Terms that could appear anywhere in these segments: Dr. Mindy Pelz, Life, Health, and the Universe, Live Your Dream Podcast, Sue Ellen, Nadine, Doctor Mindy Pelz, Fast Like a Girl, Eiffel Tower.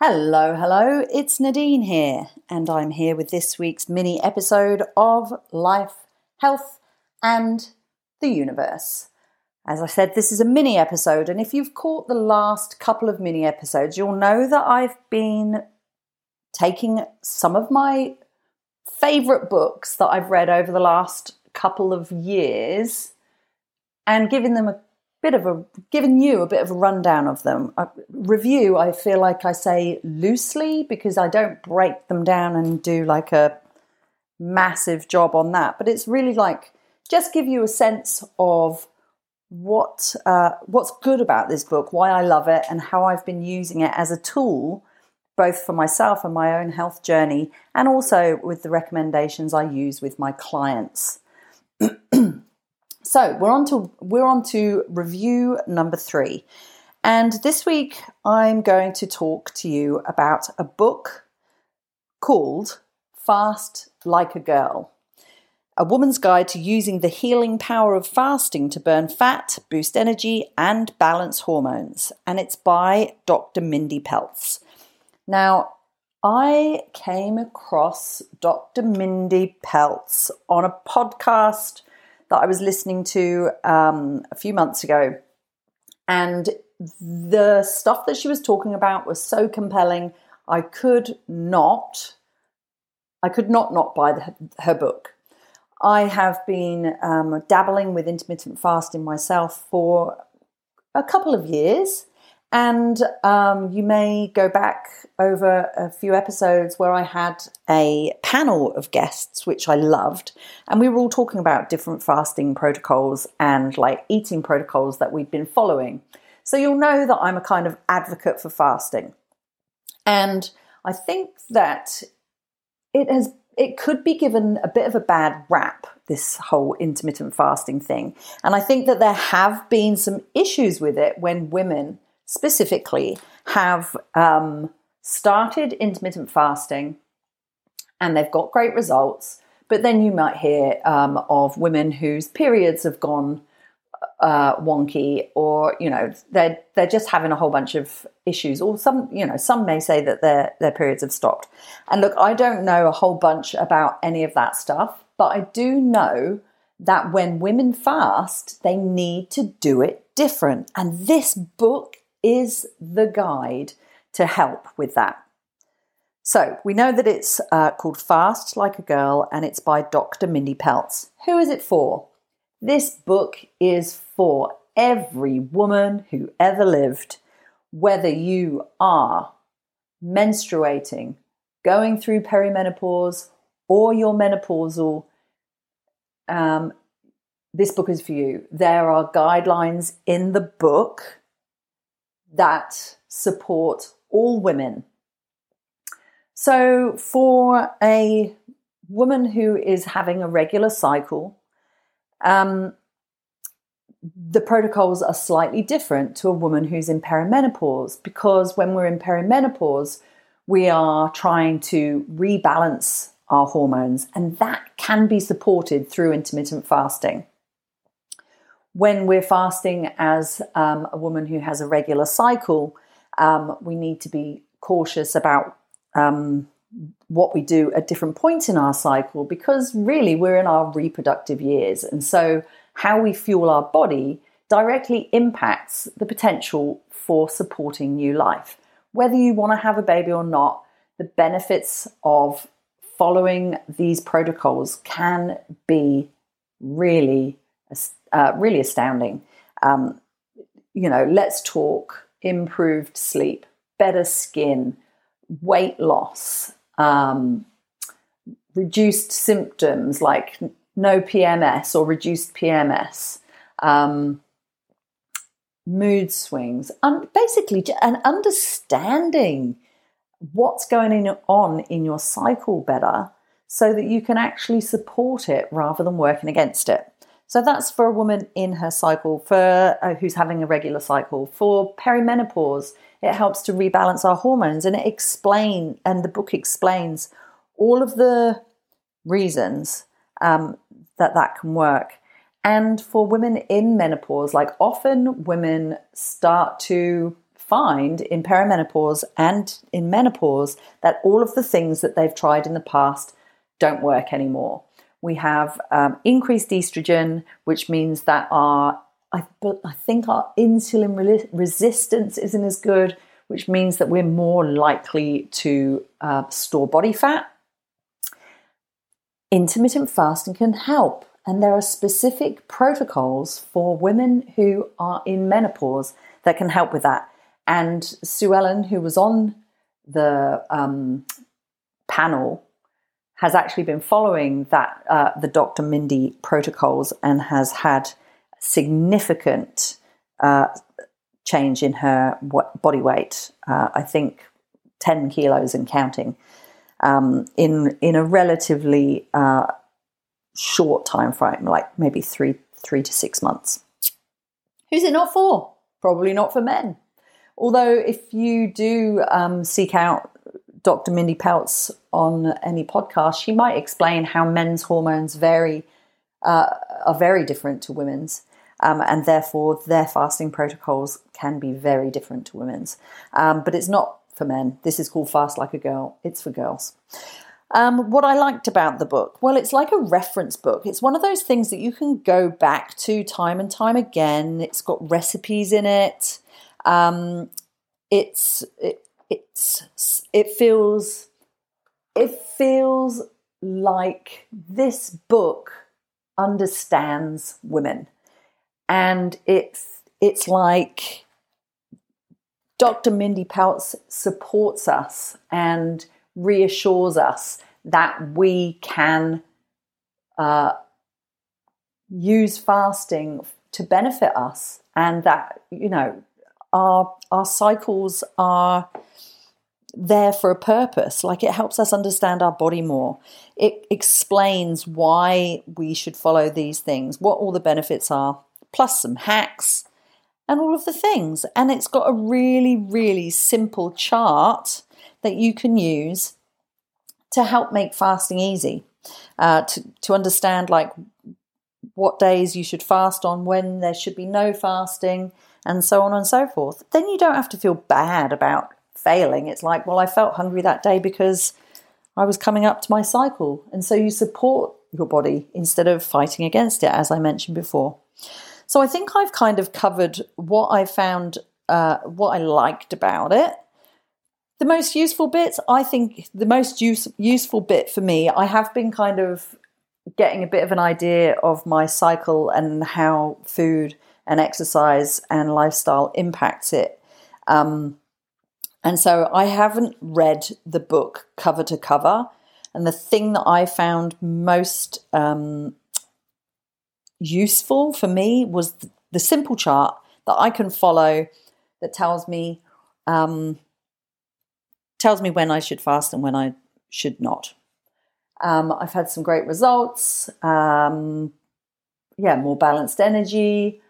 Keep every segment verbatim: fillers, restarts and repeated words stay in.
Hello, hello, it's Nadine here, and I'm here with this week's mini episode of Life, Health, and the Universe. As I said, this is a mini episode, and if you've caught the last couple of mini episodes, you'll know that I've been taking some of my favourite books that I've read over the last couple of years and giving them a bit of a giving you a bit of a rundown of them. A review, I feel like I say loosely because I don't break them down and do like a massive job on that, but it's really like just give you a sense of what uh, what's good about this book, why I love it, and how I've been using it as a tool both for myself and my own health journey, and also with the recommendations I use with my clients. So we're on to we're on to review number three, and this week I'm going to talk to you about a book called Fast Like a Girl, a woman's guide to using the healing power of fasting to burn fat, boost energy, and balance hormones, and it's by Doctor Mindy Pelz. Now, I came across Doctor Mindy Pelz on a podcast that I was listening to um, a few months ago. And the stuff that she was talking about was so compelling, I could not, I could not not buy the, her book. I have been um, dabbling with intermittent fasting myself for a couple of years. And um, you may go back over a few episodes where I had a panel of guests, which I loved. And we were all talking about different fasting protocols and like eating protocols that we've been following. So you'll know that I'm a kind of advocate for fasting. And I think that it has it could be given a bit of a bad rap, this whole intermittent fasting thing. And I think that there have been some issues with it when women specifically have um, started intermittent fasting and they've got great results, but then you might hear um, of women whose periods have gone uh, wonky, or you know they're they're just having a whole bunch of issues, or some you know some may say that their their periods have stopped. And look, I don't know a whole bunch about any of that stuff, but I do know that when women fast, they need to do it different, and this book is the guide to help with that. So we know that it's uh, called Fast Like a Girl, and it's by Doctor Mindy Pelz. Who is it for? This book is for every woman who ever lived, whether you are menstruating, going through perimenopause, or you're menopausal. Um, this book is for you. There are guidelines in the book that support all women. So for a woman who is having a regular cycle, um, the protocols are slightly different to a woman who's in perimenopause, because when we're in perimenopause, we are trying to rebalance our hormones, and that can be supported through intermittent fasting. When we're fasting as um, a woman who has a regular cycle, um, we need to be cautious about um, what we do at different points in our cycle, because really we're in our reproductive years. And so how we fuel our body directly impacts the potential for supporting new life. Whether you want to have a baby or not, the benefits of following these protocols can be really Uh, really astounding. Um, you know, let's talk improved sleep, better skin, weight loss, um, reduced symptoms like no P M S or reduced P M S, um, mood swings, and basically an understanding what's going on in your cycle better so that you can actually support it rather than working against it. So that's for a woman in her cycle, for uh, who's having a regular cycle. For perimenopause, it helps to rebalance our hormones, and it explain and the book explains all of the reasons um, that that can work. And for women in menopause, like often women start to find in perimenopause and in menopause that all of the things that they've tried in the past don't work anymore. We have um, increased estrogen, which means that our I, but I think our insulin re- resistance isn't as good, which means that we're more likely to uh, store body fat. Intermittent fasting can help, and there are specific protocols for women who are in menopause that can help with that. And Sue Ellen, who was on the um, panel, has actually been following that uh, the Doctor Mindy protocols and has had significant uh, change in her body weight, uh, I think ten kilos and counting, um, in in a relatively uh, short time frame, like maybe three three to six months. Who's it not for? Probably not for men. Although if you do um, seek out Doctor Mindy Pelz on any podcast, she might explain how men's hormones vary uh, are very different to women's. Um, and therefore, their fasting protocols can be very different to women's. Um, but it's not for men. This is called Fast Like a Girl. It's for girls. Um, what I liked about the book, well, it's like a reference book. It's one of those things that you can go back to time and time again. It's got recipes in it. Um, it's it, it's it feels it feels like this book understands women. And it's it's like Doctor Mindy Pelz supports us and reassures us that we can uh, use fasting to benefit us, and that, you know, our our cycles are there for a purpose. Like, it helps us understand our body more. It explains why we should follow these things, what all the benefits are, plus some hacks and all of the things. And it's got a really, really simple chart that you can use to help make fasting easy, uh, to, to understand like what days you should fast on, when there should be no fasting, and so on and so forth. Then you don't have to feel bad about failing. It's like, well, I felt hungry that day because I was coming up to my cycle. And so you support your body instead of fighting against it, as I mentioned before. So I think I've kind of covered what I found, uh, what I liked about it. The most useful bits, I think the most use, useful bit for me, I have been kind of getting a bit of an idea of my cycle and how food and exercise and lifestyle impacts it. Um, and so I haven't read the book cover to cover. And the thing that I found most um useful for me was the simple chart that I can follow that tells me um, tells me when I should fast and when I should not. Um, I've had some great results. Um, yeah, more balanced energy,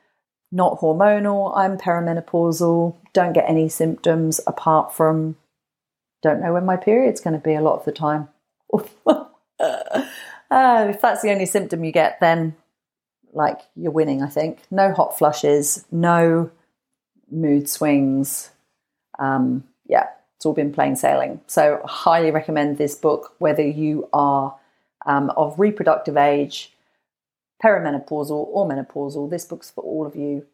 not hormonal. I'm perimenopausal. Don't get any symptoms apart from don't know when my period's going to be a lot of the time. uh, if that's the only symptom you get, then like, you're winning, I think. No hot flushes, no mood swings. Um, yeah, it's all been plain sailing. So I highly recommend this book, whether you are um, of reproductive age, perimenopausal or menopausal. This book's for all of you.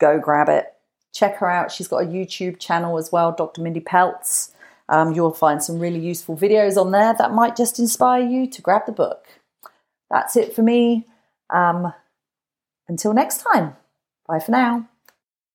Go grab it. Check her out. She's got a YouTube channel as well, Doctor Mindy Pelz. Um, you'll find some really useful videos on there that might just inspire you to grab the book. That's it for me. Um, until next time, bye for now.